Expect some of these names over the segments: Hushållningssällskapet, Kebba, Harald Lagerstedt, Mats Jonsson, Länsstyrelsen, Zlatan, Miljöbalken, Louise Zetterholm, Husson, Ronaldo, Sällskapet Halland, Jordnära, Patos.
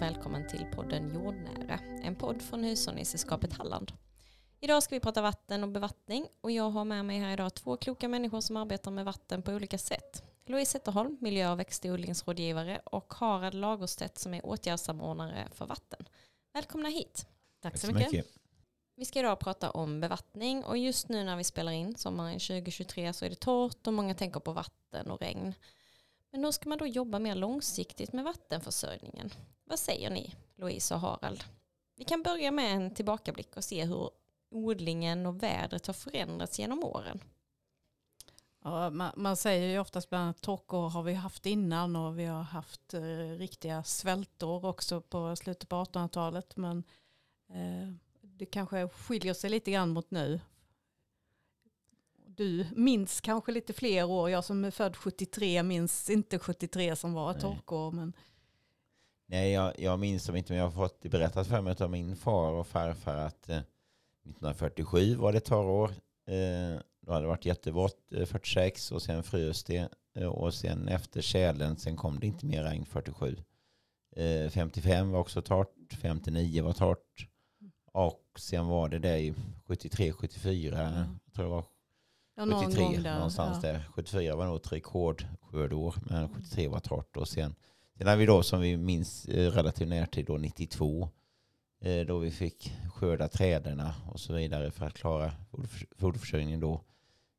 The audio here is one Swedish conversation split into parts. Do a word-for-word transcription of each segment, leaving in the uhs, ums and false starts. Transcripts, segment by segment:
och välkommen till podden Jordnära, en podd från Husson i Sällskapet Halland. Idag ska vi prata vatten och bevattning och jag har med mig här idag två kloka människor som arbetar med vatten på olika sätt. Louise Zetterholm, miljö- och växtodlingsrådgivare, och Harald Lagerstedt som är åtgärdssamordnare för vatten. Välkomna hit. Tack, Tack så mycket. mycket. Vi ska idag prata om bevattning och just nu när vi spelar in sommaren tjugo tjugotre så är det torrt och många tänker på vatten och regn. Men då ska man då jobba mer långsiktigt med vattenförsörjningen. Vad säger ni, Louise och Harald? Vi kan börja med en tillbakablick och se hur odlingen och vädret har förändrats genom åren. Ja, man, man säger ju oftast bland annat torkår har vi haft innan och vi har haft eh, riktiga svältår också på slutet på artonhundratalet. Men eh, det kanske skiljer sig lite grann mot nu. Du minns kanske lite fler år. Jag som är född sjuttiotre minns inte sjuttiotre som var ett torkår. Men... Nej, jag, jag minns som inte, men jag har fått berättat för mig av min far och farfar att eh, nittonhundrafyrtiosju var det ett torrår. Eh, då hade det varit jättevått eh, fyrtiosex och sen frös det. Eh, och sen efter tjälen, sen kom det inte mer regn fyrtiosju. Eh, femtiofem var också torrt, femtionio var torrt. Och sen var det där i sjuttiotre sjuttiofyra, mm. jag tror det var Ja, sjuttiotre någon där, någonstans ja. där. sjuttiofyra var nog ett rekordskördeår, men sjuttiotre var torrt. Och sen, sen hade vi då, som vi minns relativt närtid då, nittiotvå. Eh, då vi fick skörda träderna och så vidare för att klara foderförsörjningen då.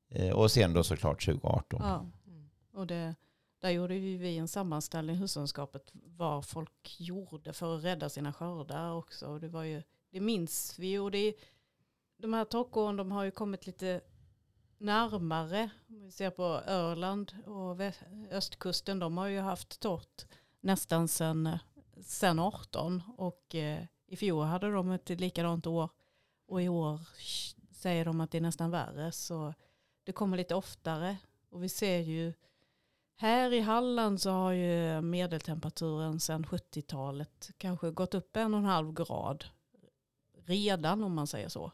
Eh, och sen då såklart tjugo arton. Ja. Mm. Och det, där gjorde vi en sammanställning i hushållningssällskapet vad folk gjorde för att rädda sina skördar också. Och det var ju, det minns vi. Och det, de här torkåren, de har ju kommit lite närmare, om vi ser på Öland och väst, östkusten, de har ju haft torrt nästan sedan sen arton och eh, i fjol hade de ett likadant år och i år säger de att det är nästan värre, så det kommer lite oftare. Och vi ser ju här i Halland så har ju medeltemperaturen sedan sjuttiotalet kanske gått upp en och en halv grad redan, om man säger så.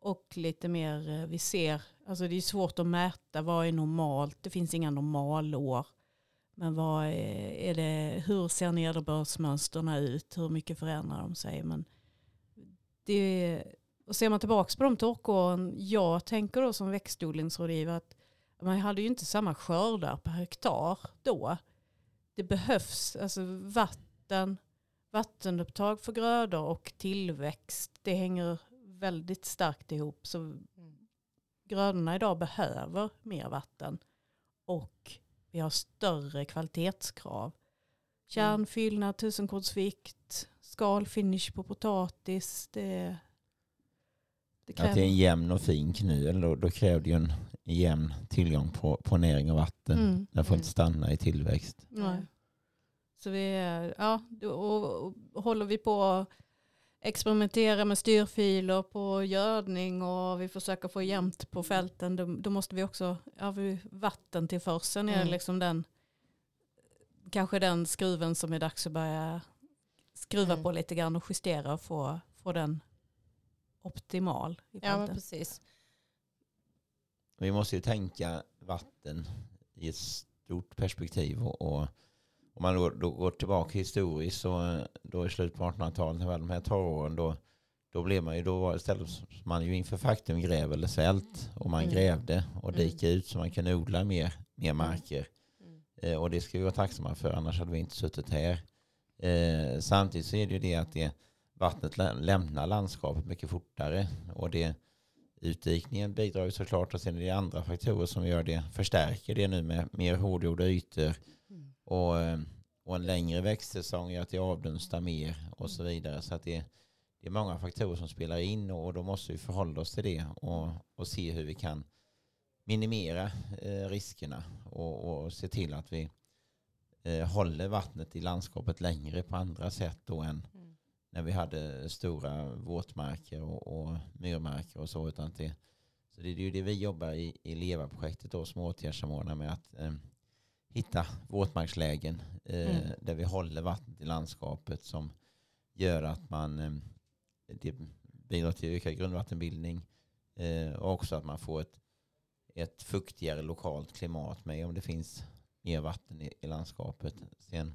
Och lite mer, vi ser, alltså det är svårt att mäta, vad är normalt? Det finns inga normalår. Men vad är, är det, hur ser nederbördsmönstren ut? Hur mycket förändrar de sig? Men det, och ser man tillbaka på de torkåren, jag tänker då som växtodlingsrådgivare att man hade ju inte samma skördar per hektar då. Det behövs alltså vatten, vattenupptag för grödor och tillväxt. Det hänger väldigt starkt ihop, så mm. grödorna idag behöver mer vatten och vi har större kvalitetskrav. Kärnfyllnad, tusenkortsvikt, skalfinish på potatis. Det, det kräver... Att det är en jämn och fin knyl, då, då kräver det ju en jämn tillgång på, på näring och vatten. Mm. Den får mm. inte stanna i tillväxt. Nej. Så vi, ja, och, och, och håller vi på experimentera med styrfiler på gödning och vi försöker få jämnt på fälten, då, då måste vi också, ja, vi, vatten till försen är mm. liksom den, kanske den skruven som är dags att börja skruva mm. på lite grann och justera och få, få den optimal i fälten. Ja, men precis. Vi måste ju tänka vatten i ett stort perspektiv och, och om man då, då går tillbaka historiskt, så då i slutet på artonhundratalet när de här torråren då, då blev man ju, då istället man ju inför faktum gräv eller svält, och man mm. grävde och dikade ut så man kunde odla mer, mer marker. Mm. Eh, och det ska vi vara tacksamma för, annars hade vi inte suttit här. Eh, samtidigt så är det ju det att det, vattnet lämnar landskapet mycket fortare och det, utdikningen bidrar ju såklart, och sen är det andra faktorer som gör det, förstärker det nu med mer hårdgjorda ytor. Och, och en längre växtsäsong gör att det avdunstar mer och så vidare. Så att det, det är många faktorer som spelar in, och då måste vi förhålla oss till det och, och se hur vi kan minimera eh, riskerna och, och se till att vi eh, håller vattnet i landskapet längre på andra sätt då än mm. när vi hade stora våtmarker och, och myrmarker och så. Utan det, så det är ju det vi jobbar i, i LEVA-projektet då, som åtgärdssamordnare, med att eh, hitta våtmarkslägen eh, mm. där vi håller vattnet i landskapet, som gör att man eh, det bidrar till ökad grundvattenbildning eh, och också att man får ett, ett fuktigare lokalt klimat med, om det finns mer vatten i, i landskapet. Sen,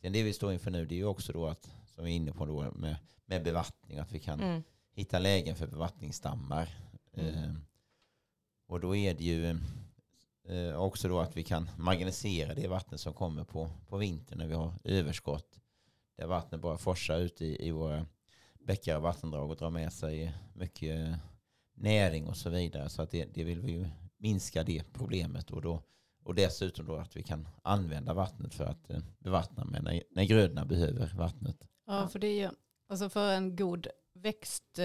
sen det vi står inför nu, det är ju också då att som vi är inne på då med, med bevattning, att vi kan mm. hitta lägen för bevattningsdammar. Mm. Eh, och då är det ju eh, också då att vi kan marginalisera det vatten som kommer på, på vintern när vi har överskott. Där vattnet bara forsar ut i, i våra bäckar och vattendrag och drar med sig mycket näring och så vidare. Så att det, det vill vi ju minska det problemet. Och, då, och dessutom då att vi kan använda vattnet för att bevattna med när, när grödorna behöver vattnet. Ja, för det är ju, alltså för en god växt,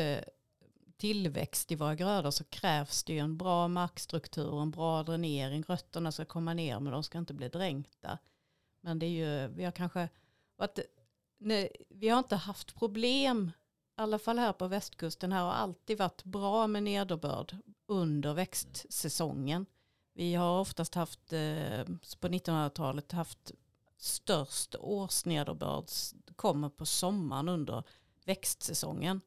tillväxt i våra grödor så krävs det ju en bra markstruktur, en bra dränering. Rötterna ska komma ner men de ska inte bli dränkta. Men det är ju, vi har kanske varit, nej, vi har inte haft problem, i alla fall här på västkusten, här har alltid varit bra med nederbörd under växtsäsongen. Vi har oftast haft, eh, på nittonhundratalet haft störst årsnederbörd kommer på sommaren under växtsäsongen.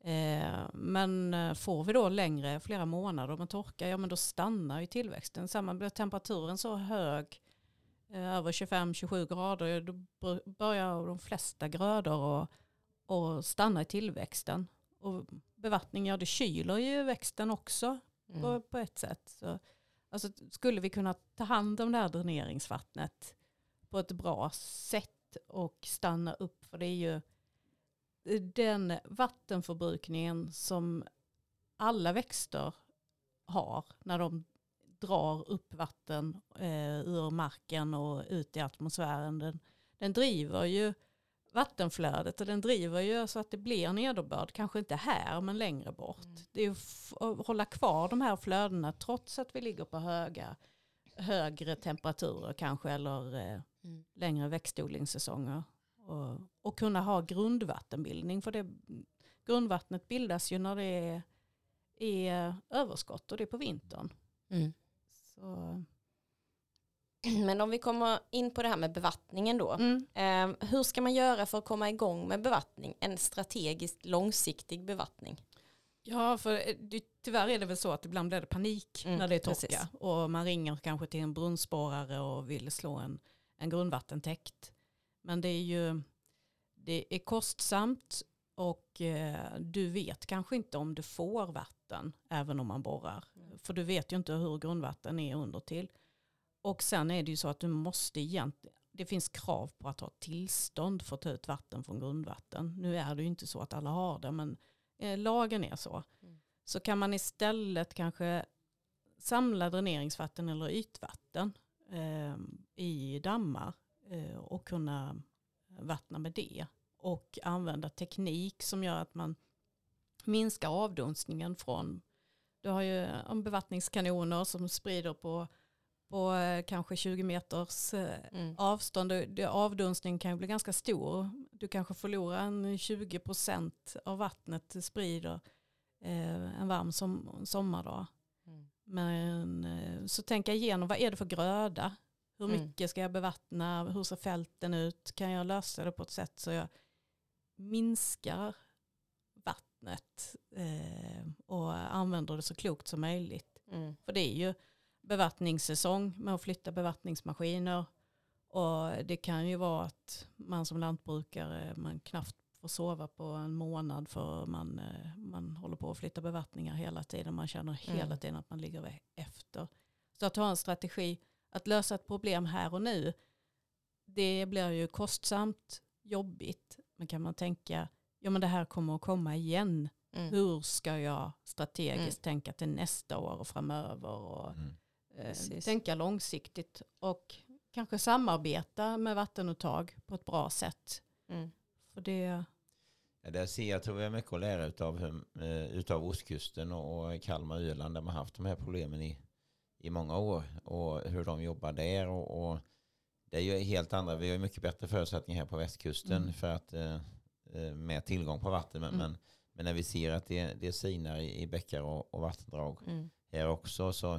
Eh, men får vi då längre, flera månader med torka, ja men då stannar ju tillväxten. Samma blir temperaturen så hög, över tjugofem till tjugosju grader, då börjar de flesta grödor att och stanna i tillväxten. Och bevattning, ja det kyler ju växten också mm. på, på ett sätt. Så, alltså, skulle vi kunna ta hand om det här dräneringsvattnet på ett bra sätt och stanna upp, för det är ju den vattenförbrukningen som alla växter har när de drar upp vatten eh, ur marken och ut i atmosfären. Den, den driver ju vattenflödet och den driver ju så att det blir nederbörd. Kanske inte här men längre bort. Mm. Det är f- att hålla kvar de här flödena trots att vi ligger på höga, högre temperaturer kanske eller eh, mm. längre växtodlingssäsonger. Och, och kunna ha grundvattenbildning, för det, grundvattnet bildas ju när det är, är överskott och det är på vintern. Mm. Så. Men om vi kommer in på det här med bevattningen då. Mm. Eh, hur ska man göra för att komma igång med bevattning? En strategiskt långsiktig bevattning. Ja, för det, tyvärr är det väl så att ibland blir det panik mm, när det är torka. Precis. Och man ringer kanske till en brunnsborrare och vill slå en, en grundvattentäkt. Men det är ju det är kostsamt och eh, du vet kanske inte om du får vatten även om man borrar. Mm. För du vet ju inte hur grundvatten är under till. Och sen är det ju så att du måste egentligen, det finns krav på att ha tillstånd för att ta ut vatten från grundvatten. Nu är det ju inte så att alla har det, men eh, lagen är så. Mm. Så kan man istället kanske samla dräneringsvatten eller ytvatten eh, i dammar eh, och kunna vattna med det. Och använda teknik som gör att man minskar avdunstningen från, du har ju bevattningskanoner som sprider på på kanske tjugo meters mm. avstånd. Avdunstningen kan ju bli ganska stor. Du kanske förlorar en tjugo procent av vattnet sprider eh, en varm som, sommardag. Mm. Men eh, så tänka igenom, vad är det för gröda? Hur mycket mm. ska jag bevattna? Hur ser fälten ut? Kan jag lösa det på ett sätt så jag minskar vattnet eh, och använder det så klokt som möjligt? Mm. För det är ju bevattningssäsong med att flytta bevattningsmaskiner, och det kan ju vara att man som lantbrukare man knappt får sova på en månad för man, man håller på att flytta bevattningar hela tiden, man känner hela mm. tiden att man ligger efter. Så att ha en strategi att lösa ett problem här och nu, det blir ju kostsamt, jobbigt, men kan man tänka, ja men det här kommer att komma igen. Mm. Hur ska jag strategiskt mm. tänka till nästa år och framöver och mm. eh, tänka långsiktigt och kanske samarbeta med vattenuttag på ett bra sätt. Mm. För det, ja, det ser jag, tror jag, mycket att lära utav, utav ostkusten och Kalmar och Öland, där man haft de här problemen i, i många år, och hur de jobbar där, och, och det är ju helt andra, vi har ju mycket bättre förutsättningar här på västkusten mm. för att eh, med tillgång på vatten, men mm. Men när vi ser att det, det sinar i, i bäckar och, och vattendrag mm. här också, så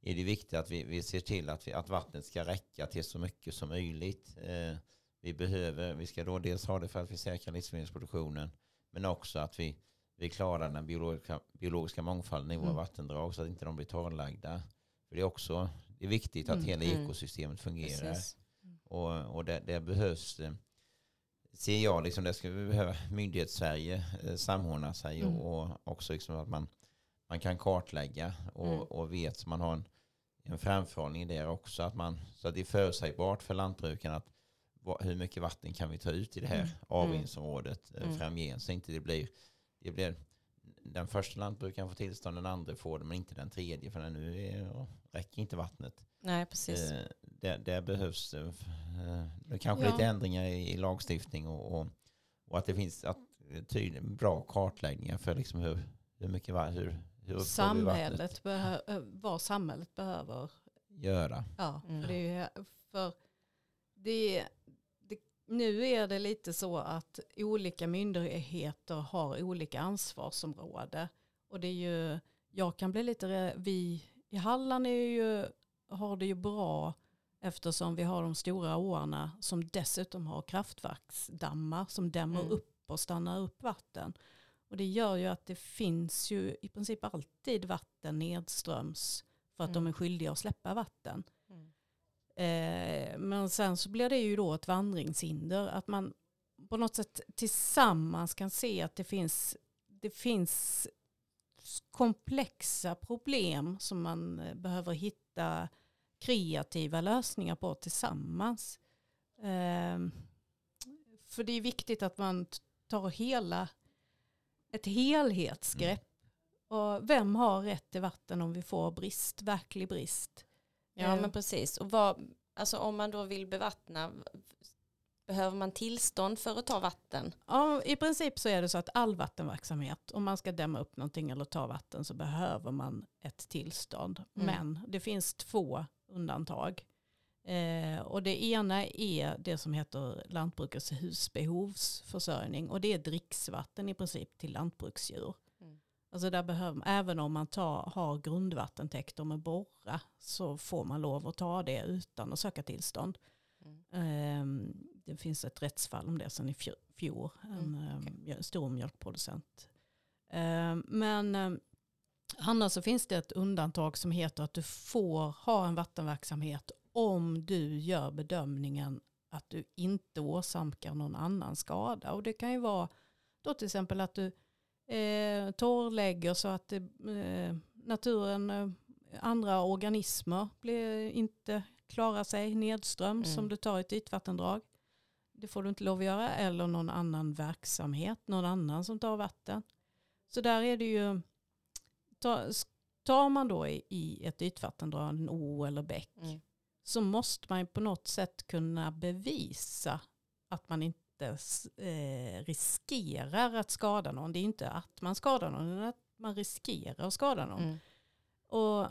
är det viktigt att vi, vi ser till att, vi, att vattnet ska räcka till så mycket som möjligt. Eh, vi behöver, vi ska då dels ha det för att vi säkrar livsmedelsproduktionen, men också att vi, vi klarar den biologiska, biologiska mångfalden i våra mm. vattendrag så att inte de blir torrlagda. För det är också det är viktigt att mm. hela ekosystemet fungerar. Mm. Och, och det, det behövs ser jag liksom, det ska vi behöva myndighets-Sverige eh, samordna sig mm. och, och också liksom att man, man kan kartlägga och, mm. och vet man har en, en framförhållning där också, att man, så att det är förutsägbart för lantbruken att va, hur mycket vatten kan vi ta ut i det här mm. avrinnsområdet eh, mm. framgent, så inte det blir, det blir den första lantbrukaren får tillstånd, den andra får det, men inte den tredje, för den nu är, räcker inte vattnet. Nej, precis. Eh, det, det behövs eh, det kanske ja. lite ändringar i, i lagstiftning och, och, och att det finns att, tydlig, bra kartläggningar för liksom hur, hur mycket hur, hur samhället, behö- vad samhället behöver göra. Ja, mm. för det är, för det är nu är det lite så att olika myndigheter har olika ansvarsområde. Och det är ju, jag kan bli lite, vi i Halland är ju, har det ju bra eftersom vi har de stora åarna som dessutom har kraftverksdammar som dämmer mm. upp och stannar upp vatten. Och det gör ju att det finns ju i princip alltid vatten nedströms för att mm. de är skyldiga att släppa vatten. Eh, men sen så blir det ju då ett vandringshinder, att man på något sätt tillsammans kan se att det finns, det finns komplexa problem som man behöver hitta kreativa lösningar på tillsammans. Eh, för det är viktigt att man tar hela ett helhetsgrepp. Mm. Och vem har rätt till vatten om vi får brist, verklig brist? Ja, men precis. Och vad, alltså om man då vill bevattna, behöver man tillstånd för att ta vatten? Ja, i princip så är det så att all vattenverksamhet, om man ska dämma upp någonting eller ta vatten, så behöver man ett tillstånd. Mm. Men det finns två undantag. Eh, och det ena är det som heter lantbrukets husbehovsförsörjning. Och det är dricksvatten i princip till lantbruksdjur. Alltså där behöver, även om man tar, har grundvattentäkter med borra, så får man lov att ta det utan att söka tillstånd. Mm. Um, det finns ett rättsfall om det sedan i fjol. En mm, okay. um, stor mjölkproducent. Um, men um, annars så finns det ett undantag som heter att du får ha en vattenverksamhet om du gör bedömningen att du inte åsamkar någon annan skada. Och det kan ju vara då till exempel att du Eh, torrlägger så att eh, naturen, eh, andra organismer blir inte klarar sig nedströms mm. om du tar ett ytvattendrag. Det får du inte lov att göra, eller någon annan verksamhet, någon annan som tar vatten. Så där är det ju, ta, tar man då i, i ett ytvattendrag, en å eller bäck, mm. så måste man på något sätt kunna bevisa att man inte Eh, riskerar att skada någon. Det är inte att man skadar någon, utan att man riskerar att skada någon. Mm. Och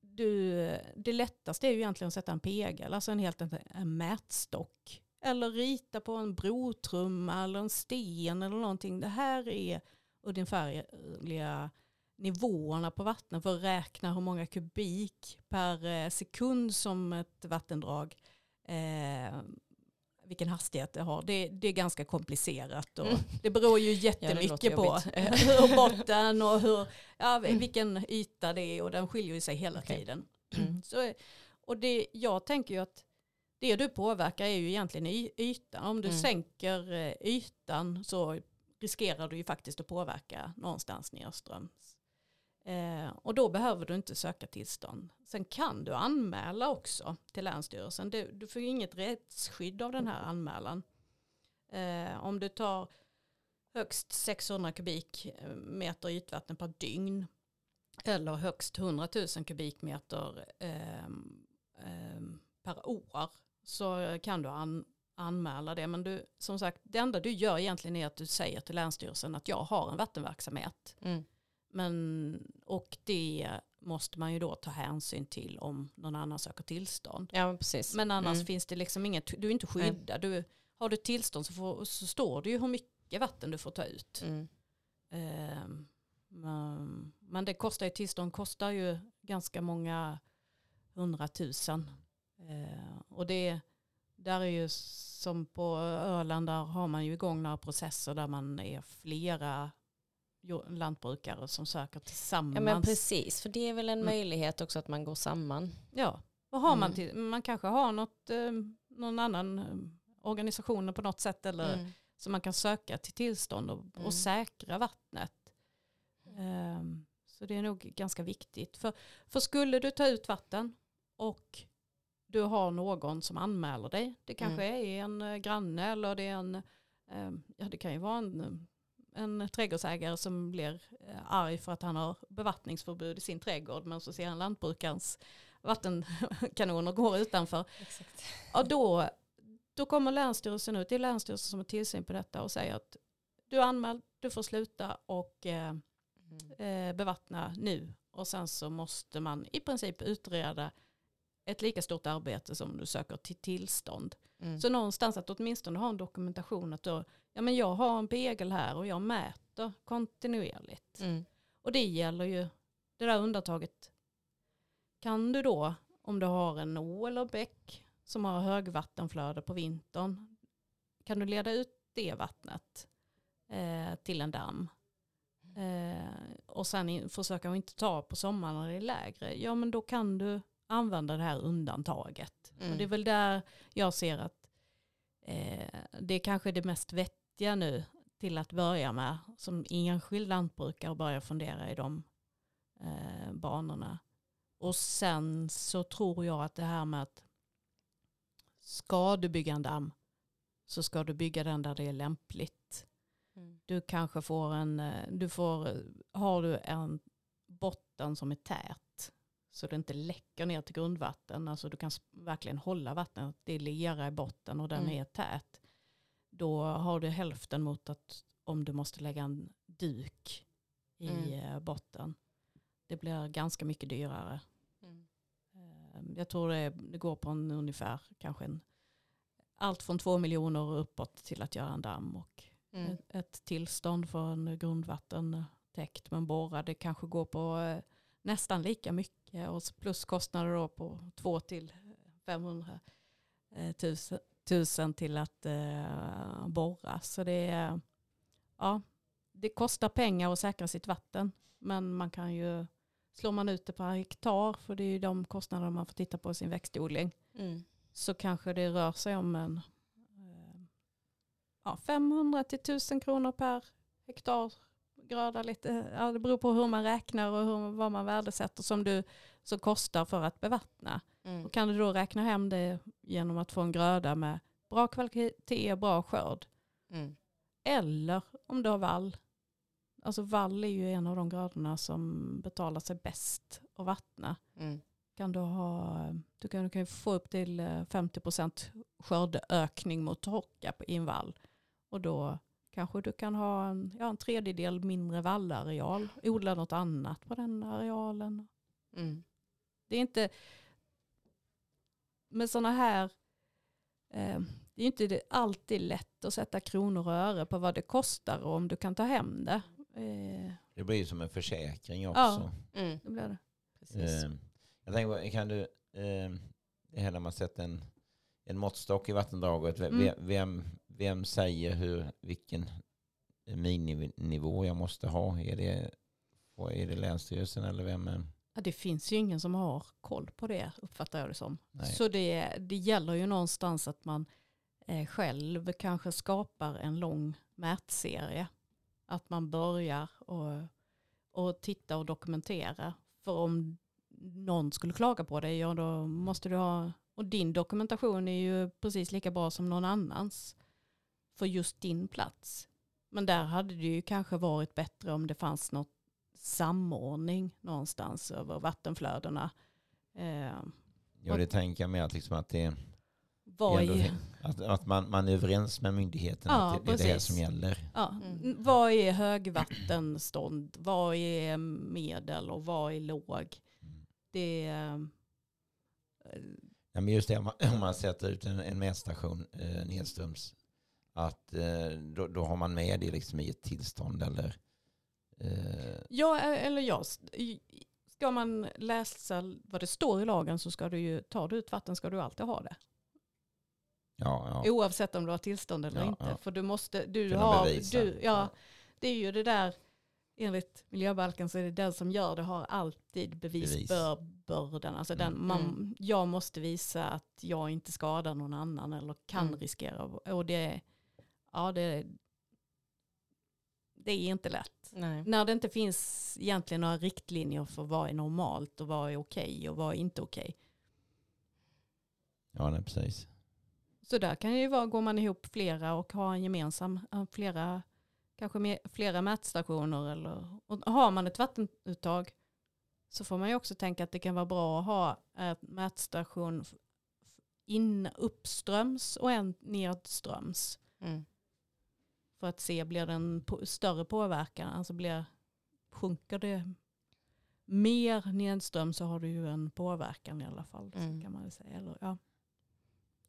du, det lättaste är ju egentligen att sätta en pegel, alltså en helt en mätstock, eller rita på en brotrumma eller en sten eller någonting. Det här är ungefärliga nivåerna på vattnet för att räkna hur många kubik per sekund som ett vattendrag eh, vilken hastighet det har. Det, det är ganska komplicerat. Och mm. det beror ju jättemycket ja, på hur botten och hur, ja, mm. vilken yta det är. Och den skiljer ju sig hela okay. tiden. Mm. Så, och det, jag tänker ju att det du påverkar är ju egentligen y- ytan. Om du mm. sänker ytan så riskerar du ju faktiskt att påverka någonstans nedströms. Eh, och då behöver du inte söka tillstånd. Sen kan du anmäla också till Länsstyrelsen. Du, du får inget rättsskydd av den här anmälan. Eh, om du tar högst sexhundra kubikmeter ytvatten per dygn, eller högst hundratusen kubikmeter eh, eh, per år, så kan du an, anmäla det. Men du, som sagt, det enda du gör egentligen är att du säger till Länsstyrelsen att jag har en vattenverksamhet. Mm. Men, och det måste man ju då ta hänsyn till om någon annan söker tillstånd. Ja, men precis. Men annars mm. finns det liksom inget, du är inte skyddad. Mm. Du, har du tillstånd så, får, så står det ju hur mycket vatten du får ta ut. Mm. Um, men, men det kostar ju, tillstånd kostar ju ganska många hundratusen. Uh, och det där är ju som på Öland, där har man ju igång några processer där man är flera lantbrukare som söker tillsammans. Ja, men precis, för det är väl en mm. möjlighet också att man går samman. Ja, och har mm. man till, man kanske har något, eh, någon annan organisationer på något sätt eller mm. så man kan söka till tillstånd och, mm. och säkra vattnet. Um, så det är nog ganska viktigt. För, för skulle du ta ut vatten och du har någon som anmäler dig, det kanske mm. är en granne eller det är en, um, ja det kan ju vara en, en trädgårdsägare som blir arg för att han har bevattningsförbud i sin trädgård men så ser han lantbrukarens vattenkanoner går utanför. Exakt. Ja, då, då kommer Länsstyrelsen ut, det är Länsstyrelsen som har tillsyn på detta och säger att du är anmäld, du får sluta och eh, eh, bevattna nu. Och sen så måste man i princip utreda ett lika stort arbete som du söker till tillstånd. Mm. Så någonstans att åtminstone ha en dokumentation att du, ja, men jag har en pegel här och jag mäter kontinuerligt. Mm. Och det gäller ju det där undantaget. Kan du då, om du har en å eller bäck som har högvattenflöde på vintern, kan du leda ut det vattnet eh, till en damm? Eh, och sen in, försöka att inte ta på sommaren när det är lägre. Ja, men då kan du använda det här undantaget. Mm. Och det är väl där jag ser att eh, det är kanske det mest vettiga nu till att börja med. Som enskild lantbrukare börja fundera i de eh, banorna. Och sen så tror jag att det här med att ska du bygga en damm så ska du bygga den där det är lämpligt. Mm. Du kanske får en, du får, har du en botten som är tät så det inte läcker ner till grundvatten. Alltså du kan verkligen hålla vattnet, det är lera i botten och den mm. är tät. Då har du hälften mot att om du måste lägga en duk i mm. botten. Det blir ganska mycket dyrare. Mm. Jag tror det, det går på en, ungefär kanske en, allt från två miljoner uppåt till att göra en damm och mm. ett, ett tillstånd för en grundvattentäkt. Men borra, det kanske går på eh, nästan lika mycket och plus kostnader då på två till femhundratusen till att eh, borra. Så det är, ja, det kostar pengar att säkra sitt vatten. Men man kan ju, slår man ut det per hektar, för det är ju de kostnader man får titta på i sin växtodling. Mm. Så kanske det rör sig om en, ja, femhundra till tusen kronor per hektar gröda lite. Ja, det beror på hur man räknar och hur, vad man värdesätter som du så kostar för att bevattna. Mm. Och kan du då räkna hem det genom att få en gröda med bra kvalitet och bra skörd. Mm. Eller om du har vall. Alltså vall är ju en av de grödorna som betalar sig bäst att vattna. Mm. Kan du, ha, du, kan, du kan få upp till femtio procent skördeökning mot torka i en vall. Och då kanske du kan ha en, ja, en tredjedel mindre vallareal. Odla något annat på den arealen. Mm. Det är inte med sådana här... Eh, det är inte alltid lätt att sätta kronor och öre på vad det kostar och om du kan ta hem det. Det blir som en försäkring också. Ja, mm. det blir det. Precis. Eh, jag tänker, kan du... Eh, det här när man sett en, en måttstock i vattendraget. Vem, mm. vem, vem säger hur, vilken miniminivå jag måste ha? Är det, är det Länsstyrelsen eller vem? Är? Ja, det finns ju ingen som har koll på det, uppfattar jag det som. Nej. Så det, det gäller ju någonstans att man eh, själv kanske skapar en lång mätserie. Att man börjar och, och titta och dokumentera. För om någon skulle klaga på dig, ja, då måste du ha... Och din dokumentation är ju precis lika bra som någon annans. För just din plats. Men där hade det ju kanske varit bättre om det fanns något samordning någonstans över vattenflödena. Eh, ja, det tänker jag med att, liksom att det... Är, att, att man, man är överens med myndigheten, ja, att det, det är det som gäller. Ja. Mm. Vad är högvattenstånd? Vad är medel och vad är låg? Mm. Det är, ja, men just det, om man, om man sätter ut en, en mätstation eh, nedströms, att eh, då, då har man med det liksom i ett tillstånd eller? Eh. Ja, eller ja. Ska man läsa vad det står i lagen så ska du ju, tar du ut vatten ska du alltid ha det. Ja, ja. Oavsett om du har tillstånd eller ja, inte. Ja. För du måste, du har, du, ja, ja. det är ju det där enligt miljöbalken så är det den som gör det har alltid bevisbördan. Alltså mm. den, man, jag måste visa att jag inte skadar någon annan eller kan mm. riskera. Och det, ja, det, det är inte lätt. Nej. När det inte finns egentligen några riktlinjer för vad är normalt och vad är okej och vad är inte okej. Ja, nej, precis. Så där kan det ju vara, går man ihop flera och har en gemensam, flera kanske med flera mätstationer eller, och har man ett vattenuttag så får man ju också tänka att det kan vara bra att ha en mätstation in uppströms och en nedströms. Mm. För att se, blir det en på, större påverkan, alltså blir, sjunker det mer nedströms så har du ju en påverkan i alla fall, mm. så kan man väl säga. Eller, ja.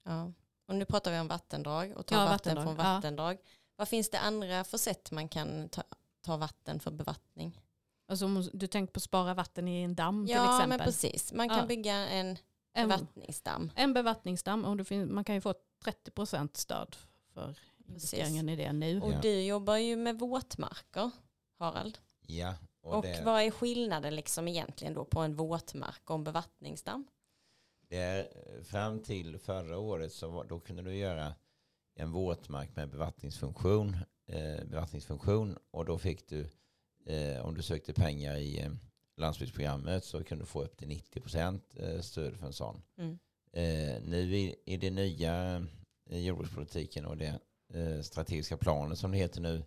Ja. Och nu pratar vi om vattendrag och ta ja, vatten vattendrag. från vattendrag. Ja. Vad finns det andra för sätt man kan ta, ta vatten för bevattning? Alltså, du tänker på att spara vatten i en damm, ja, till exempel? Ja, men precis. Man kan ja. bygga en bevattningsdamm. En, en bevattningsdamm, och det finns, man kan ju få trettio procent stöd för investeringen i det nu. Och ja. du jobbar ju med våtmarker, Harald. Ja. Och, och det, vad är skillnaden liksom egentligen då på en våtmark och en bevattningsdamm? Det är, fram till förra året så då kunde du göra en våtmark med bevattningsfunktion, eh, bevattningsfunktion och då fick du, eh, om du sökte pengar i eh, landsbygdsprogrammet så kunde du få upp till nittio procent stöd för en sån. Mm. Eh, nu i, i det nya eh, jordbrukspolitiken och det eh, strategiska planen som det heter nu,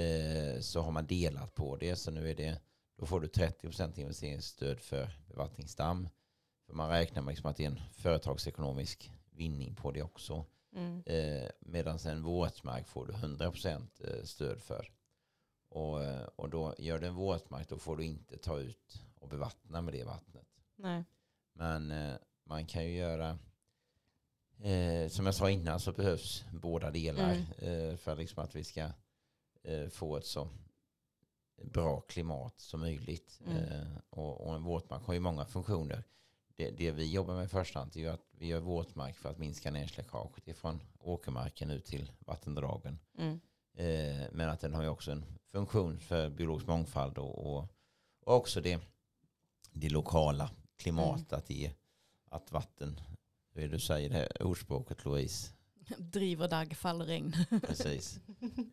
eh, så har man delat på det, så nu är det, då får du trettio procent investeringsstöd för bevattningsdamm. För man räknar med liksom att det är en företagsekonomisk vinning på det också. Mm. Eh, medan en våtmark får du hundra procent stöd för. Och, och då gör du en våtmark, då får du inte ta ut och bevattna med det vattnet. Nej. Men eh, man kan ju göra, eh, som jag sa innan, så behövs båda delar mm. eh, för liksom att vi ska eh, få ett så bra klimat som möjligt. Mm. Eh, och, och en våtmark har ju många funktioner. Det, det vi jobbar med i första hand är ju att vi gör våtmark för att minska näringsläckaget ifrån åkermarken ut till vattendragen. Mm. Eh, men att den har ju också en funktion för biologisk mångfald och, och, och också det, det lokala klimatet. Mm. Att, det, att vatten, hur du säger det ordspråket, Louise? Driver dag, faller regn. Precis.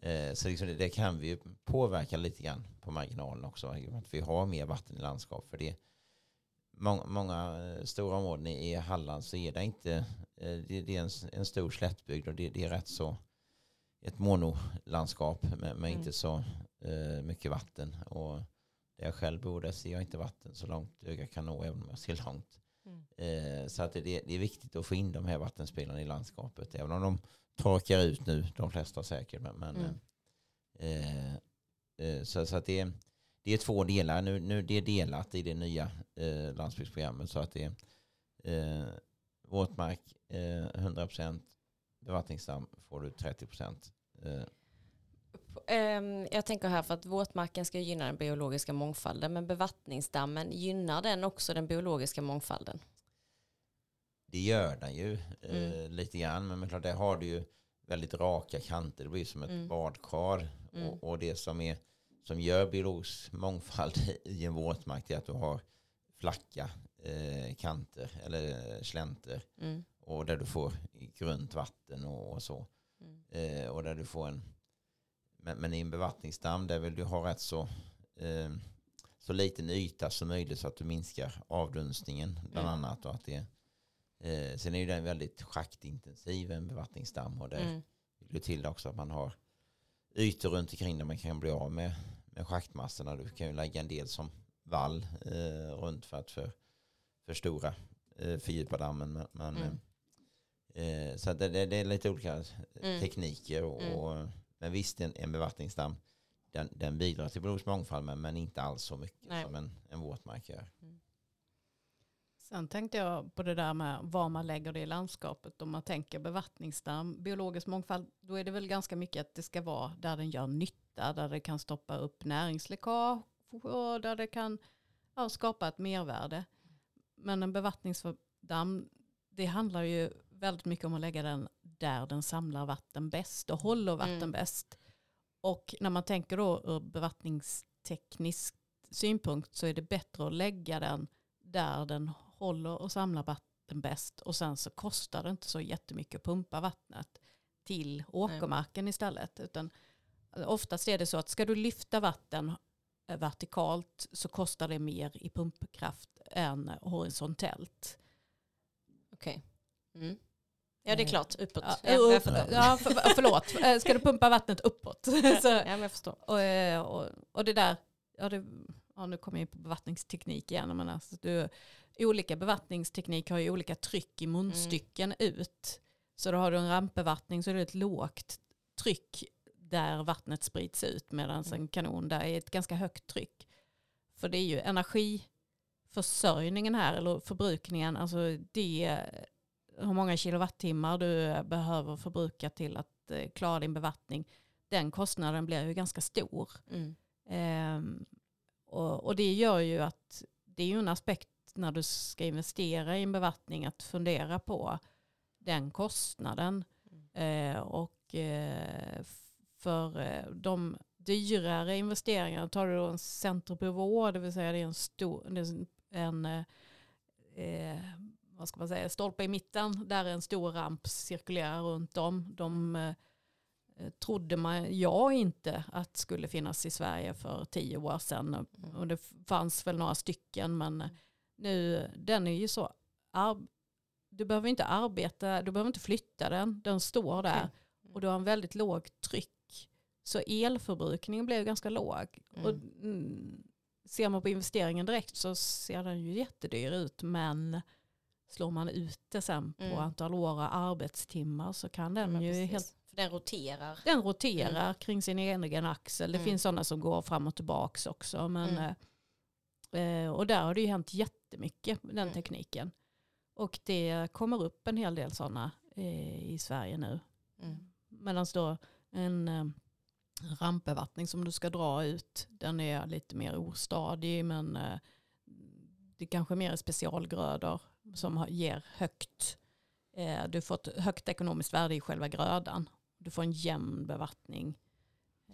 Eh, så liksom det, det kan vi ju påverka lite grann på marginalen också. Att vi har mer vatten i landskap för det. Många, många stora områden i Halland så är det inte, det, det är en, en stor slättbygd och det, det är rätt så ett monolandskap med, med mm. inte så eh, mycket vatten, och där jag själv bor där ser jag inte vatten så långt ögat kan nå, även om jag ser långt. Mm. Eh, så att det, det är viktigt att få in de här vattenspelarna i landskapet, även om de torkar ut nu, de flesta säkert, men, men mm. eh, eh, så, så att det är Det är två delar. Nu, nu det är delat i det nya eh, landsbygdsprogrammet, så att det är eh, våtmark eh, hundra procent, bevattningsdamm får du trettio procent. Eh. Um, jag tänker här, för att våtmarken ska gynna den biologiska mångfalden, men bevattningsdammen, gynnar den också den biologiska mångfalden? Det gör den ju eh, mm. lite grann, men, men klart, där har du ju väldigt raka kanter. Det blir som ett mm. badkar mm. och, och det som är som gör biologisk mångfald i en våtmark är att du har flacka eh, kanter eller slänter mm. och där du får grunt vatten och, och så. Mm. Eh, och där du får en, men, men i en bevattningsdamm där vill du ha rätt så, eh, så liten yta som möjligt så att du minskar avdunstningen bland mm. annat. Och att det, eh, sen är ju den väldigt schaktintensiv, en bevattningsdamm, och där mm. vill du till också att man har ytor runt omkring där man kan bli av med, med schaktmassorna. Du kan ju lägga en del som vall eh, runt för att för, förstora, eh, fördjupa dammen. Men, mm. eh, så det, det, det är lite olika mm. tekniker. Och, mm. och, men visst, en, en bevattningsdamm den, den bidrar till biologisk mångfald, men, men inte alls så mycket Nej. som en, en våtmark gör. Mm. Sen tänkte jag på det där med var man lägger det i landskapet. Om man tänker bevattningsdamm, biologisk mångfald, då är det väl ganska mycket att det ska vara där den gör nytta, där det kan stoppa upp näringsläckage och där det kan ja, skapa ett mervärde. Men en bevattningsdamm, det handlar ju väldigt mycket om att lägga den där den samlar vatten bäst och håller vatten mm. bäst. Och när man tänker då ur bevattningsdamm teknisk synpunkt så är det bättre att lägga den där den håller och samlar vatten bäst. Och sen så kostar det inte så jättemycket att pumpa vattnet till åkermarken Nej. Istället. Utan oftast är det så att ska du lyfta vatten vertikalt så kostar det mer i pumpkraft än horisontellt. Okej. Okay. Mm. Ja, det är klart. Uppåt. Ja, jag förlåt. Ja, för, förlåt. Ska du pumpa vattnet uppåt? Så, ja, men jag förstår. Och, och, och det där, ja, det, ja, nu kommer jag in på bevattningsteknik igen. Men alltså, du, olika bevattningsteknik har ju olika tryck i munstycken mm. ut. Så då har du en rampbevattning så är det ett lågt tryck där vattnet sprids ut, medan mm. en kanon där är ett ganska högt tryck. För det är ju energiförsörjningen här, eller förbrukningen, alltså det hur många kilowattimmar du behöver förbruka till att klara din bevattning, den kostnaden blir ju ganska stor. Mm. Ehm, och, och det gör ju att det är ju en aspekt när du ska investera i en bevattning att fundera på den kostnaden. Mm. Ehm, och eh, för de dyrare investeringarna tar du då en centrupivå, det vill säga det är en stor en, eh, vad ska man säga, stolpe i mitten där en stor ramp cirkulerar runt om. De eh, trodde man, jag inte att skulle finnas i Sverige för tio år sedan, och det fanns väl några stycken, men nu den är ju så arb- du behöver inte arbeta, du behöver inte flytta den, den står där och du har en väldigt låg tryck. Så elförbrukningen blev ganska låg. Mm. Och mm, ser man på investeringen direkt så ser den ju jättedyr ut. Men slår man ut det sen på mm. antal år och arbetstimmar så kan den ja, ju precis. Helt... För den roterar. Den roterar mm. kring sin egen axel. Det mm. finns sådana som går fram och tillbaks också. Men, mm. eh, och där har det ju hänt jättemycket med den mm. tekniken. Och det kommer upp en hel del sådana eh, i Sverige nu. Mm. Medan då en... Eh, rampbevattning som du ska dra ut, den är lite mer ostadig, men eh, det kanske mer är specialgrödor som har, ger högt eh, du får ett högt ekonomiskt värde i själva grödan, du får en jämn bevattning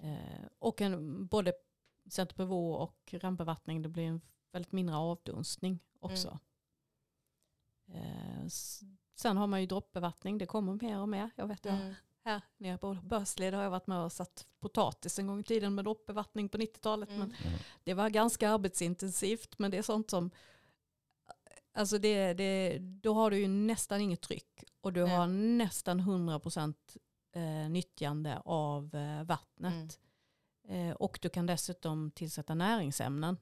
eh, och en, både centerpivå och rampbevattning, det blir en väldigt mindre avdunstning också. Mm. eh, sen har man ju droppbevattning, det kommer mer och mer, jag vet mm. jag Här nere på Börsled har jag varit med och satt potatis en gång i tiden med droppbevattning på nittiotalet. Mm. Men det var ganska arbetsintensivt, men det är sånt som... Alltså det, det, då har du ju nästan inget tryck. Och du mm. har nästan hundra procent nyttjande av vattnet. Mm. Och du kan dessutom tillsätta näringsämnen.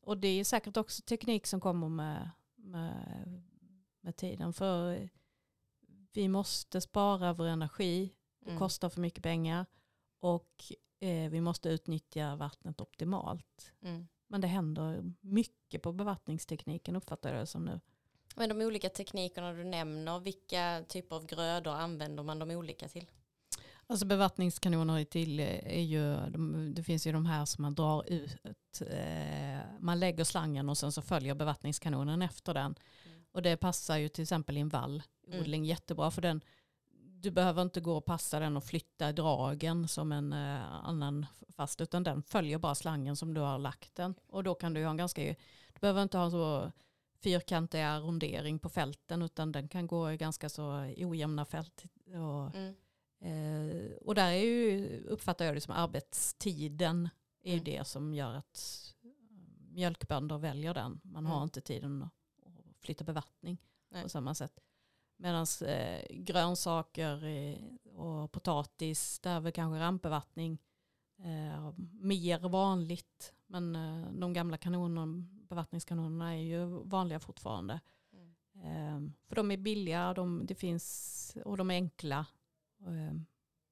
Och det är säkert också teknik som kommer med, med, med tiden. För... Vi måste spara vår energi. Det mm. kostar för mycket pengar. Och eh, vi måste utnyttja vattnet optimalt. Mm. Men det händer mycket på bevattningstekniken, uppfattar jag det som nu. Men de olika teknikerna du nämner, vilka typer av grödor använder man de olika till? Alltså bevattningskanoner är till, är ju, de, det finns ju de här som man drar ut. Eh, man lägger slangen och sen så följer bevattningskanonen efter den. Mm. Och det passar ju till exempel i en vall. Odling mm. jättebra för den. Du behöver inte gå och passa den och flytta dragen som en eh, annan fast, utan den följer bara slangen som du har lagt den. Och då kan du ha en ganska, du behöver inte ha så fyrkantig arrondering på fälten, utan den kan gå i ganska så ojämna fält. Och, mm. eh, och där är ju, uppfattar jag det som arbetstiden är mm. det som gör att mjölkbönder väljer den. Man har mm. inte tiden att flytta bevattning Nej. På samma sätt. Medan eh, grönsaker eh, och potatis, där är väl kanske rampbevattning eh, mer vanligt. Men eh, de gamla kanonerna, bevattningskanonerna är ju vanliga fortfarande. Mm. Eh, för de är billiga, de, det finns, och de är enkla. Eh,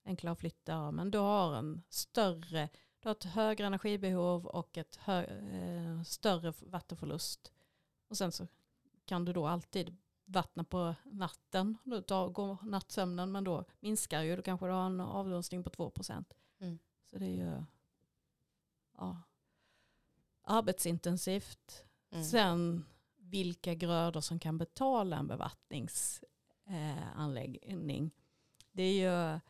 enkla att flytta. Men du har en större, du har ett högre energibehov och ett hö, eh, större vattenförlust. Och sen så kan du då alltid vattna på natten. Då tar, går nattsömnen, men då minskar ju. Då kanske du har en avdunstning på två procent. Mm. Så det är ju ja, arbetsintensivt. Mm. Sen vilka grödor som kan betala en bevattningsanläggning. Eh, det är ju,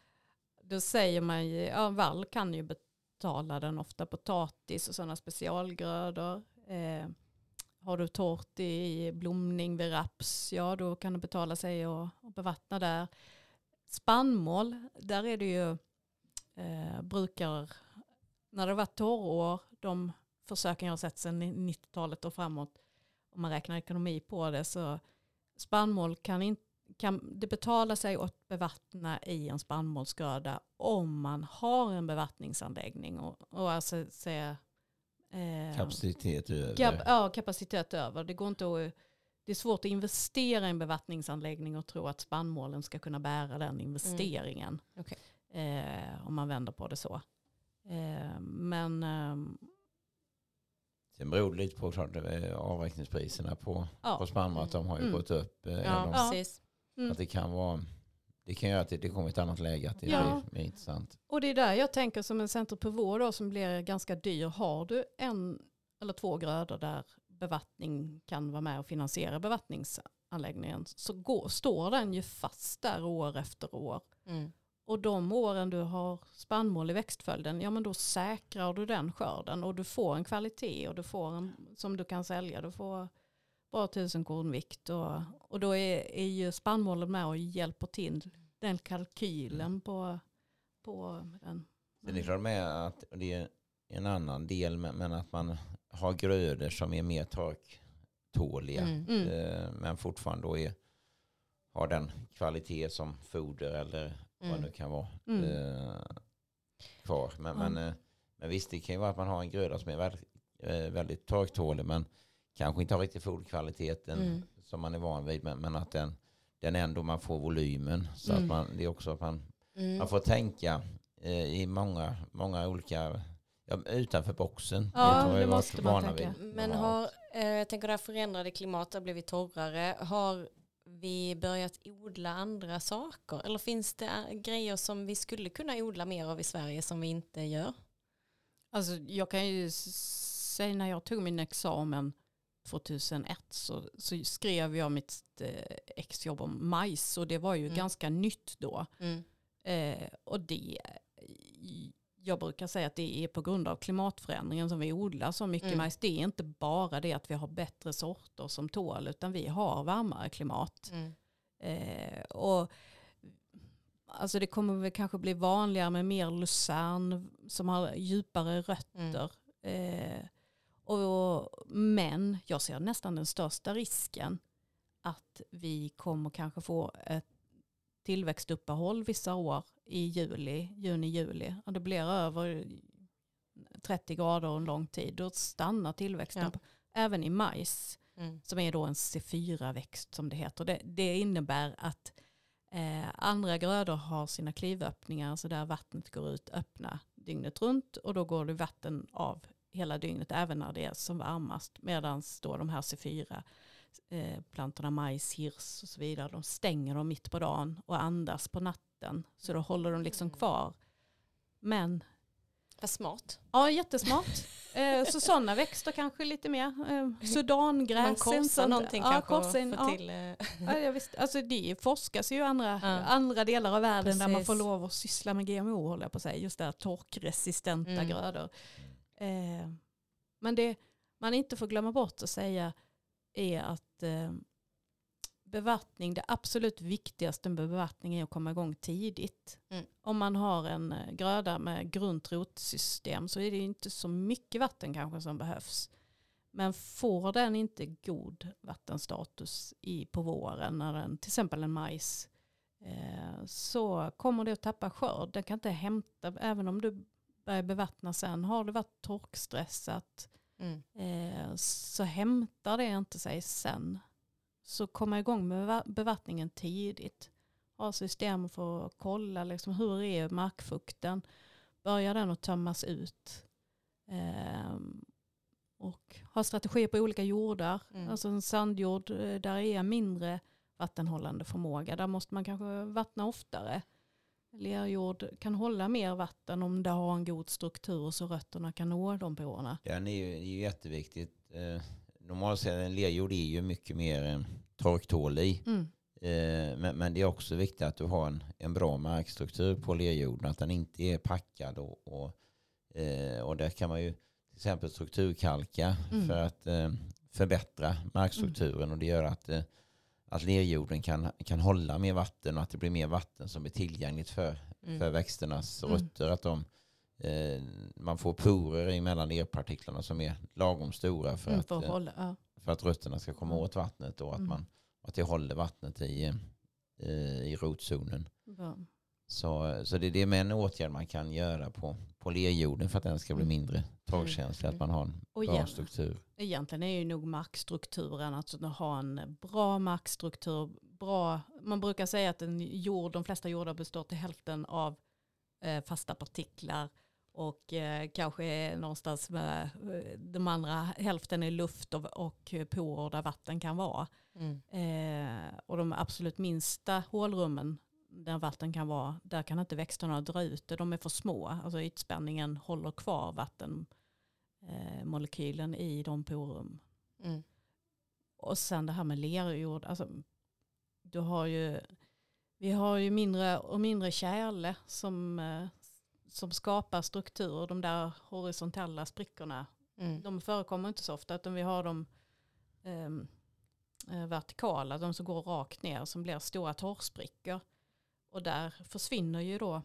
då säger man ju, ja, vall kan ju betala salar den ofta potatis och sådana specialgrödor. Eh, har du torrt i blomning vid raps, ja då kan det betala sig och, och bevattna där. Spannmål, där är det ju eh, brukar, när det var torrår, de försöken jag har sett sedan nittiotalet och framåt, om man räknar ekonomi på det, så spannmål kan inte, kan det betala sig att bevattna i en spannmålsgröda om man har en bevattningsanläggning och, och alltså se, eh, kapacitet över. Kap, ja, kapacitet över. Det går inte att, det är svårt att investera i en bevattningsanläggning och tro att spannmålen ska kunna bära den investeringen. Mm. Okay. Eh, om man vänder på det så. Eh, men eh, Sen beror det lite på avräkningspriserna på, ja. på spannmål, att de har ju mm. gått upp. Ja, de, precis. Mm. Att det kan vara, det kan göra att det, det kommer ett annat läge, att det ja. blir intressant. Och det är där jag tänker som en center på vår då, som blir ganska dyr. Har du en eller två grödor där bevattning kan vara med och finansiera bevattningsanläggningen, så går, står den ju fast där år efter år. Mm. Och de åren du har spannmål i växtföljden, ja men då säkrar du den skörden och du får en kvalitet och du får en som du kan sälja. Du får bra tusen kornvikt och, och då är, är ju spannmålen med och hjälper till den kalkylen mm. på, på den. Så det är klart med att det är en annan del, men att man har grödor som är mer torktåliga mm. mm. men fortfarande då är, har den kvalitet som foder eller Mm. vad det kan vara mm. eh, kvar. Men, mm. men, eh, men visst, det kan ju vara att man har en gröda som är väldigt, eh, väldigt torktålig, men kanske inte har riktigt foderkvaliteten mm. som man är van vid, men, men att den, den ändå man får volymen. Så mm. att man, det är också att man, mm. man får tänka eh, i många, många olika, ja, utanför boxen. Ja, det, det måste man tänka. Vid, men har, eh, jag tänker det här förändrade klimatet har blivit torrare. Har vi börjat odla andra saker? Eller finns det grejer som vi skulle kunna odla mer av i Sverige som vi inte gör? Alltså jag kan ju säga, när jag tog min examen två tusen ett så, så skrev jag mitt eh, exjobb om majs. Och det var ju mm. ganska nytt då. Mm. Eh, och det, jag brukar säga att det är på grund av klimatförändringen som vi odlar så mycket mm. majs. Det är inte bara det att vi har bättre sorter som tål, utan vi har varmare klimat. Mm. Eh, och alltså det kommer väl kanske bli vanligare med mer lucern som har djupare rötter. Mm. Eh, och, och, men jag ser nästan den största risken att vi kommer kanske få ett tillväxtuppehåll vissa år i juli, juni, juli. Och det blir över trettio grader och en lång tid. Då stannar tillväxten ja. även i majs mm. som är då en C fyra växt som det heter. Det, det innebär att eh, andra grödor har sina klivöppningar, så där vattnet går ut öppna dygnet runt, och då går det vatten av hela dygnet även när det är som varmast. Medan då de här C fyra Eh, plantorna majs, hirs och så vidare, de stänger dem mitt på dagen och andas på natten, så då håller de liksom kvar. Men vad smart. Ja, jättesmart. eh, så sådana växter kanske lite mer. Eh, sudangräs. Man korsar någonting ja, kanske korsen, in, ja. till. ja, ja, visst. Alltså det forskas ju i andra, ja. andra delar av världen Precis. där man får lov att syssla med G M O, håller jag på att säga. Just det här torkresistenta mm. grödor. Eh, men det man inte får glömma bort att säga är att eh, bevattning, det absolut viktigaste med bevattning är att komma igång tidigt. Mm. Om man har en gröda med grundrotsystem så är det inte så mycket vatten kanske som behövs. Men får den inte god vattenstatus i, på våren, när den, till exempel en majs, eh, så kommer det att tappa skörd. Den kan inte hämta, även om du börjar bevattna sen, har det varit torkstressat, Mm. Eh, så hämtar det inte sig sen. Så komma igång med bevattningen tidigt, ha system för att kolla liksom, hur är markfukten, börjar den att tömmas ut, eh, och ha strategier på olika jordar. mm. Alltså en sandjord, där är mindre vattenhållande förmåga, där måste man kanske vattna oftare. Lerjord kan hålla mer vatten om det har en god struktur, så rötterna kan nå de påorna. Den är ju, är ju jätteviktigt. Eh, normalt sett en lerjord är ju mycket mer eh, torktålig. Mm. Eh, men, men det är också viktigt att du har en, en bra markstruktur på lerjorden. Att den inte är packad och, och Eh, och där kan man ju till exempel strukturkalka mm. för att eh, förbättra markstrukturen mm. och det gör att eh, att lerjorden kan, kan hålla mer vatten och att det blir mer vatten som är tillgängligt för, mm. för växternas mm. rötter. Att de, eh, man får porer emellan lerpartiklarna som är lagom stora för, mm, för, att, att, hålla, ja. för att rötterna ska komma åt vattnet och att, mm. man, att det håller vattnet i, i, i rotzonen. Ja. Så, så det är det med en åtgärd man kan göra på, på lerjorden för att den ska bli mindre torrkänslig, mm. att man har en och bra igen, struktur. Egentligen är ju nog markstrukturen, alltså att ha en bra markstruktur. Bra, man brukar säga att en jord, de flesta jordar består till hälften av eh, fasta partiklar och eh, kanske någonstans med de andra hälften är luft och, och porer där vatten kan vara. Mm. Eh, och de absolut minsta hålrummen där vatten kan vara, där kan inte växterna dra ut det, de är för små. Alltså ytspänningen håller kvar vattenmolekylen eh, i de porum. Mm. Och sen det här med lerjord, alltså, du har ju, vi har ju mindre och mindre kärle som, eh, som skapar struktur, de där horisontella sprickorna. Mm. De förekommer inte så ofta, utan vi har de eh, vertikala, de som går rakt ner, som blir stora torrsprickor. Och där försvinner ju då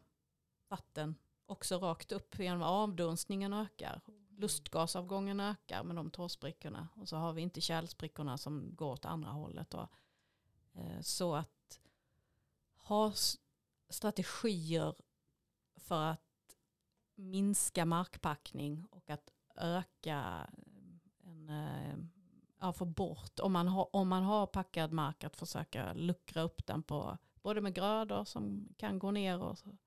vatten också rakt upp genom avdunstningen ökar. Lustgasavgången ökar med de torrsprickorna. Och så har vi inte kärlsprickorna som går åt andra hållet. Då. Så att ha strategier för att minska markpackning och att öka, en, ja, få bort, om man, har, om man har packad mark, att försöka luckra upp den på både med grödor som kan gå ner. Och så.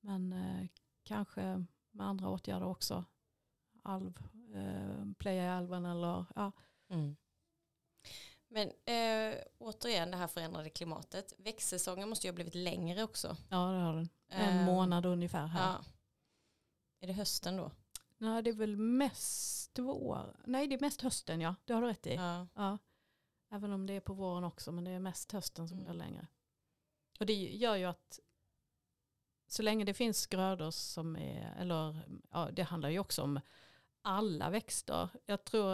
Men eh, kanske med andra åtgärder också. Alv, eh, pleja i alven eller ja. Mm. Men eh, återigen det här förändrade klimatet. Växtsäsongen måste ju ha blivit längre också. Ja, det har den. En eh. månad ungefär här. Ja. Är det hösten då? Nej, det är väl mest vår. Nej, det är mest hösten, ja. Det har du rätt i. Ja. Ja. Även om det är på våren också, men det är mest hösten som mm. blir längre. Och det gör ju att så länge det finns grödor som är, eller ja, det handlar ju också om alla växter. Jag tror,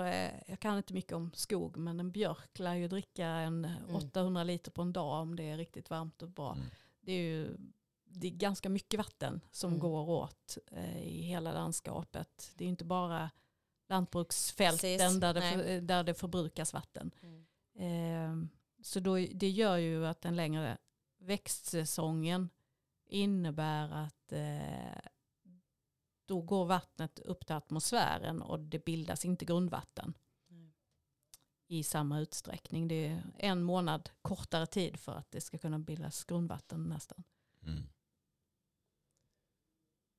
jag kan inte mycket om skog, men en björk lär ju dricka en mm. åttahundra liter på en dag om det är riktigt varmt och bra. Mm. Det är ju det är ganska mycket vatten som mm. går åt eh, i hela landskapet. Det är inte bara lantbruksfälten Precis, där, det för, där det förbrukas vatten. Mm. Eh, så då, det gör ju att en längre växtsäsongen innebär att eh, då går vattnet upp till atmosfären och det bildas inte grundvatten mm. i samma utsträckning. Det är en månad kortare tid för att det ska kunna bildas grundvatten nästan. Mm.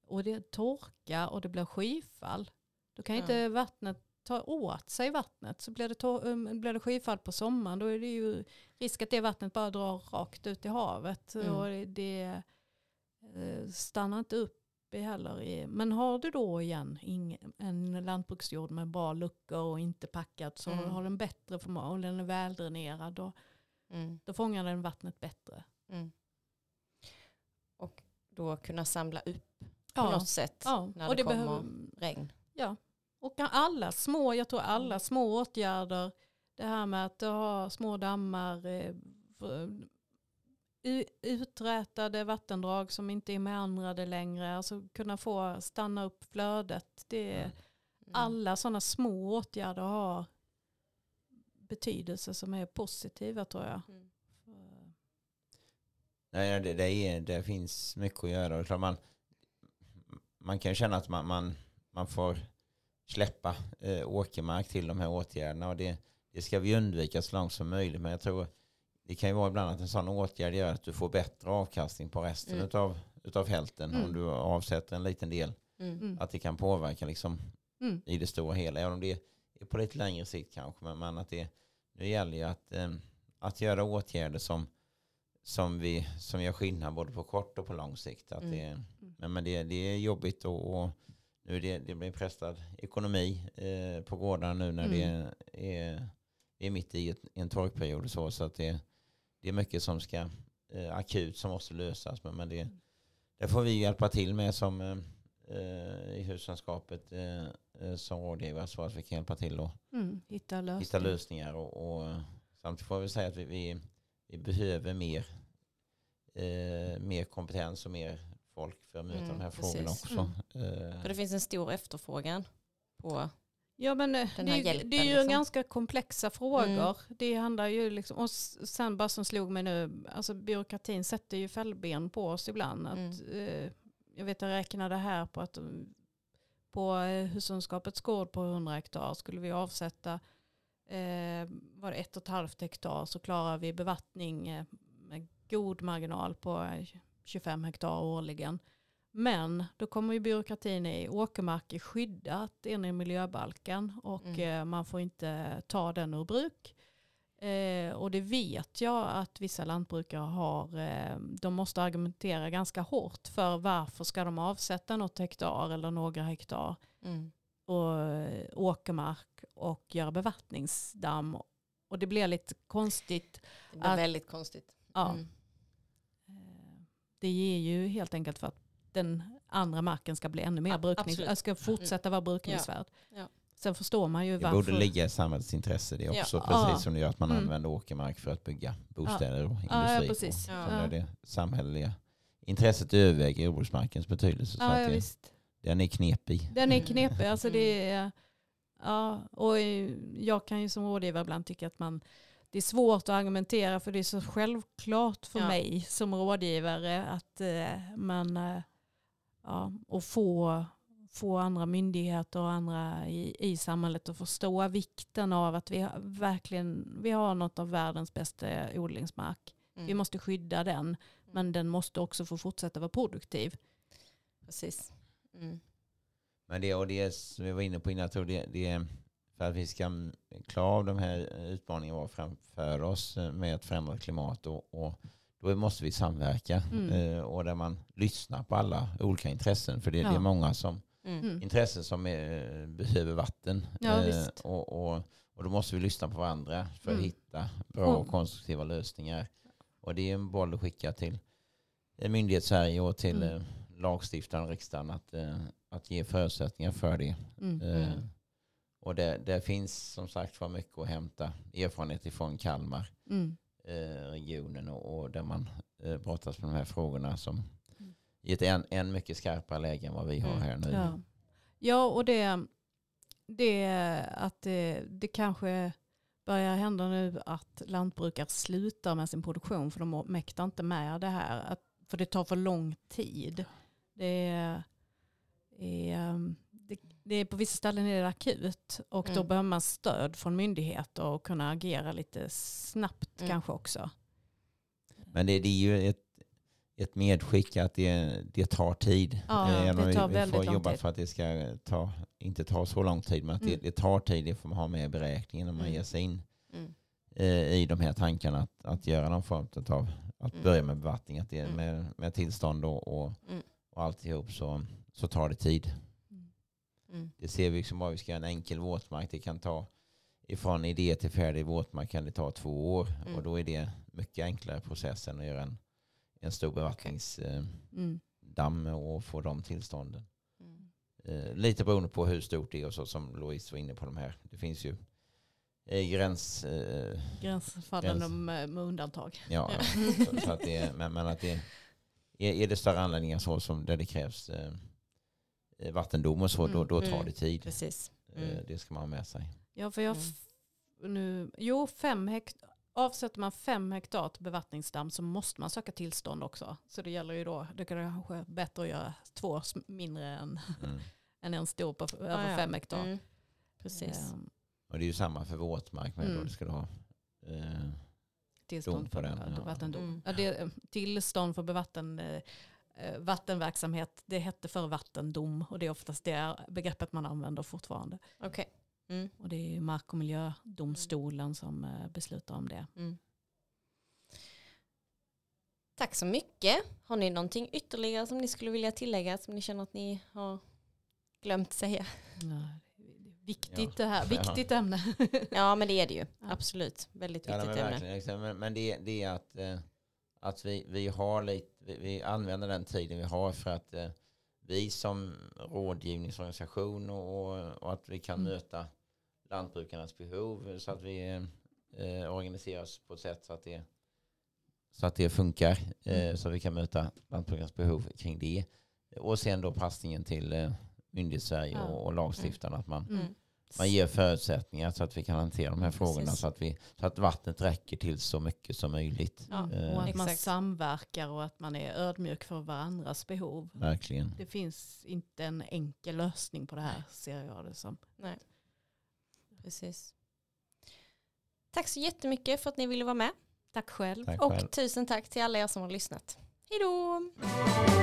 Och det torkar och det blir skyfall. Då kan mm. inte vattnet ta åt sig vattnet, så blir det, to- blir det skyfall på sommaren, då är det ju risk att det vattnet bara drar rakt ut i havet mm. och det stannar inte upp heller i. Men har du då igen ingen, en lantbruksjord med bra luckor och inte packat, så mm. har den bättre förmåga, och den är väldränerad och mm. då fångar den vattnet bättre mm. och då kunna samla upp på ja. något sätt ja. när och det, det kommer behöver... regn ja. Och alla små, jag tror alla små åtgärder, det här med att ha små dammar, uträtade vattendrag som inte är meandrade längre, alltså kunna få stanna upp flödet. Det är, alla sådana små åtgärder har betydelse som är positiva, tror jag. Mm. Nej, det, det, är, det finns mycket att göra. Man, man kan känna att man, man, man får släppa eh, åkermark till de här åtgärderna, och det, det ska vi undvika så långt som möjligt, men jag tror det kan ju vara ibland att en sån åtgärd gör att du får bättre avkastning på resten mm. utav, utav fälten mm. om du avsätter en liten del mm. att det kan påverka liksom mm. i det stora hela, även om det är på lite längre sikt kanske, men, men att det nu gäller ju att, eh, att göra åtgärder som, som, vi, som gör skillnad både på kort och på lång sikt att mm. det, men, men det, det är jobbigt och, och nu det, det blir pressad ekonomi eh, på gårdarna nu när mm. det är, är mitt i ett, en torkperiod. Så, så att det, det är mycket som ska eh, akut som måste lösas. Men, men det, det får vi hjälpa till med som eh, i Hushållningssällskapet eh, som rådgivare så att vi kan hjälpa till och mm, hitta, lösning. hitta lösningar. Och, och, samtidigt får vi säga att vi, vi, vi behöver mer, eh, mer kompetens och mer folk för att möta mm, de här precis. frågorna också. Mm. Eh. För det finns en stor efterfrågan på... Ja, men det, hjälpen, det är ju liksom. ganska komplexa frågor. Mm. Det handlar ju liksom, och sen bara som slog mig nu, alltså byråkratin sätter ju fällben på oss ibland. Mm. Att, eh, jag vet att jag räknade här på att på eh, Hushållningssällskapets gård på hundra hektar skulle vi avsätta eh, var det ett och ett halvt hektar så klarar vi bevattning eh, med god marginal på tjugofem hektar årligen. Men då kommer ju byråkratin i åkermark är skyddat enligt miljöbalken och mm. man får inte ta den ur bruk. Eh, och det vet jag att vissa lantbrukare har, eh, de måste argumentera ganska hårt för varför ska de avsätta något hektar eller några hektar mm. och åkermark och göra bevattningsdamm. Och det blir lite konstigt. Det blir att, väldigt konstigt. Ja, mm. eh, det ger ju helt enkelt för att den andra marken ska bli ännu mer brukningsvärd, ska fortsätta vara brukningsvärd. Ja. Ja. Sen förstår man ju varför. Det borde ligga i samhällets intresse det också, ja. precis ja. som det gör att man mm. använder åkermark för att bygga bostäder och ja. industri. Ja, ja, ja. Det samhälleliga intresset överväger jordbruksmarkens betydelse. Ja, så att ja, det, den är knepig. Den är knepig, alltså det är, ja, och jag kan ju som rådgivare ibland tycka att man det är svårt att argumentera för det är så självklart för ja. mig som rådgivare att eh, man eh, Ja, och få, få andra myndigheter och andra i, i samhället att förstå vikten av att vi verkligen vi har något av världens bästa odlingsmark. Mm. Vi måste skydda den, mm. men den måste också få fortsätta vara produktiv. Precis. Mm. Men det, och det som vi var inne på innan, jag tror det, det för att vi ska klara av de här utmaningarna vi har framför oss med ett förändrat klimat och, och då måste vi samverka mm. och där man lyssnar på alla olika intressen. För det, ja. det är många som mm. intressen som är, behöver vatten. Ja, eh, och, och, och då måste vi lyssna på varandra för mm. att hitta bra och konstruktiva lösningar. Och det är en boll att skicka till Myndighets-Sverige och till mm. lagstiftaren och riksdagen att, att ge förutsättningar för det. Mm. Eh, och det, det finns som sagt för mycket att hämta erfarenhet ifrån Kalmar. Mm. regionen och, och där man eh, brottas med de här frågorna som i ett en, en mycket skarpare läge än vad vi har här nu. Ja, ja och det, det att det, det kanske börjar hända nu att lantbrukare slutar med sin produktion för de mäktar inte med det här. Att, för det tar för lång tid. Det är, är Det, det är på vissa ställen är det akut och mm. då behöver man stöd från myndigheter och kunna agera lite snabbt mm. kanske också. Men det, det är ju ett, ett medskick att det, det tar tid. Ja, eh, det tar vi, väldigt vi får jobba lång tid. För att det ska ta, inte ta så lång tid men att mm. det, det tar tid, det får man ha med i beräkningen när man mm. ger sig in mm. eh, i de här tankarna att, att göra någon form av att mm. börja med bevattning, att det, med, med tillstånd och, och, mm. och alltihop så, så tar det tid. Mm. Det ser vi som bara vi ska göra en enkel våtmark. Det kan ta ifrån idé till färdig våtmark kan det ta två år. Mm. Och då är det mycket enklare processen att göra en, en stor bevattningsdamm okay. eh, mm. och få de tillstånden. Mm. Eh, lite beroende på hur stort det är och så som Louise var inne på de här. Det finns ju eh, gräns... Eh, Gränsfallen gräns. med, med undantag. Ja, ja. så, så att det är, men, men att det är, är det större anläggningar så som där det krävs... Eh, vattendom och så, mm, då, då tar mm, det tid. Precis. Mm. Det ska man ha med sig. Ja, för jag f- nu, jo, fem hektar, avsätter man fem hektar till bevattningsdamm så måste man söka tillstånd också. Så det gäller ju då, då kan det kanske bättre att göra två mindre än, mm. än en stor på över ah, ja. fem hektar. Mm. Precis. Mm. Och det är ju samma för våtmark med mm. då, det ska du ha eh, tillstånd för, för ja. vattendom. Mm. Ja, det, tillstånd för bevatten eh, vattenverksamhet, det hette för vattendom och det är oftast det begreppet man använder fortfarande. Okay. Mm. Och det är mark- och miljödomstolen som beslutar om det. Mm. Tack så mycket. Har ni någonting ytterligare som ni skulle vilja tillägga som ni känner att ni har glömt säga? Nej. Viktigt ja. det här, viktigt ja. ämne. Ja men det är det ju, ja. absolut. Väldigt viktigt ja, men ämne. Men, men det, det är att eh, att vi, vi, har lite, vi använder den tiden vi har för att eh, vi som rådgivningsorganisation och, och att vi kan mm. möta lantbrukarnas behov så att vi eh, organiseras på ett sätt så att det, så att det funkar eh, mm. så att vi kan möta lantbrukarnas behov kring det. Och sen då passningen till eh, Myndighets-Sverige ja. och, och lagstiftarna mm. att man, mm. man ger förutsättningar så att vi kan hantera de här frågorna. Precis. så att vi så att vattnet räcker till så mycket som möjligt. Ja, eh, och att man samverkar och att man är ödmjuk för varandras behov. Verkligen. Det finns inte en enkel lösning på det här, ser jag det som. Nej. Precis. Tack så jättemycket för att ni ville vara med. Tack själv. Tack själv. Och tusen tack till alla er som har lyssnat. Hej då!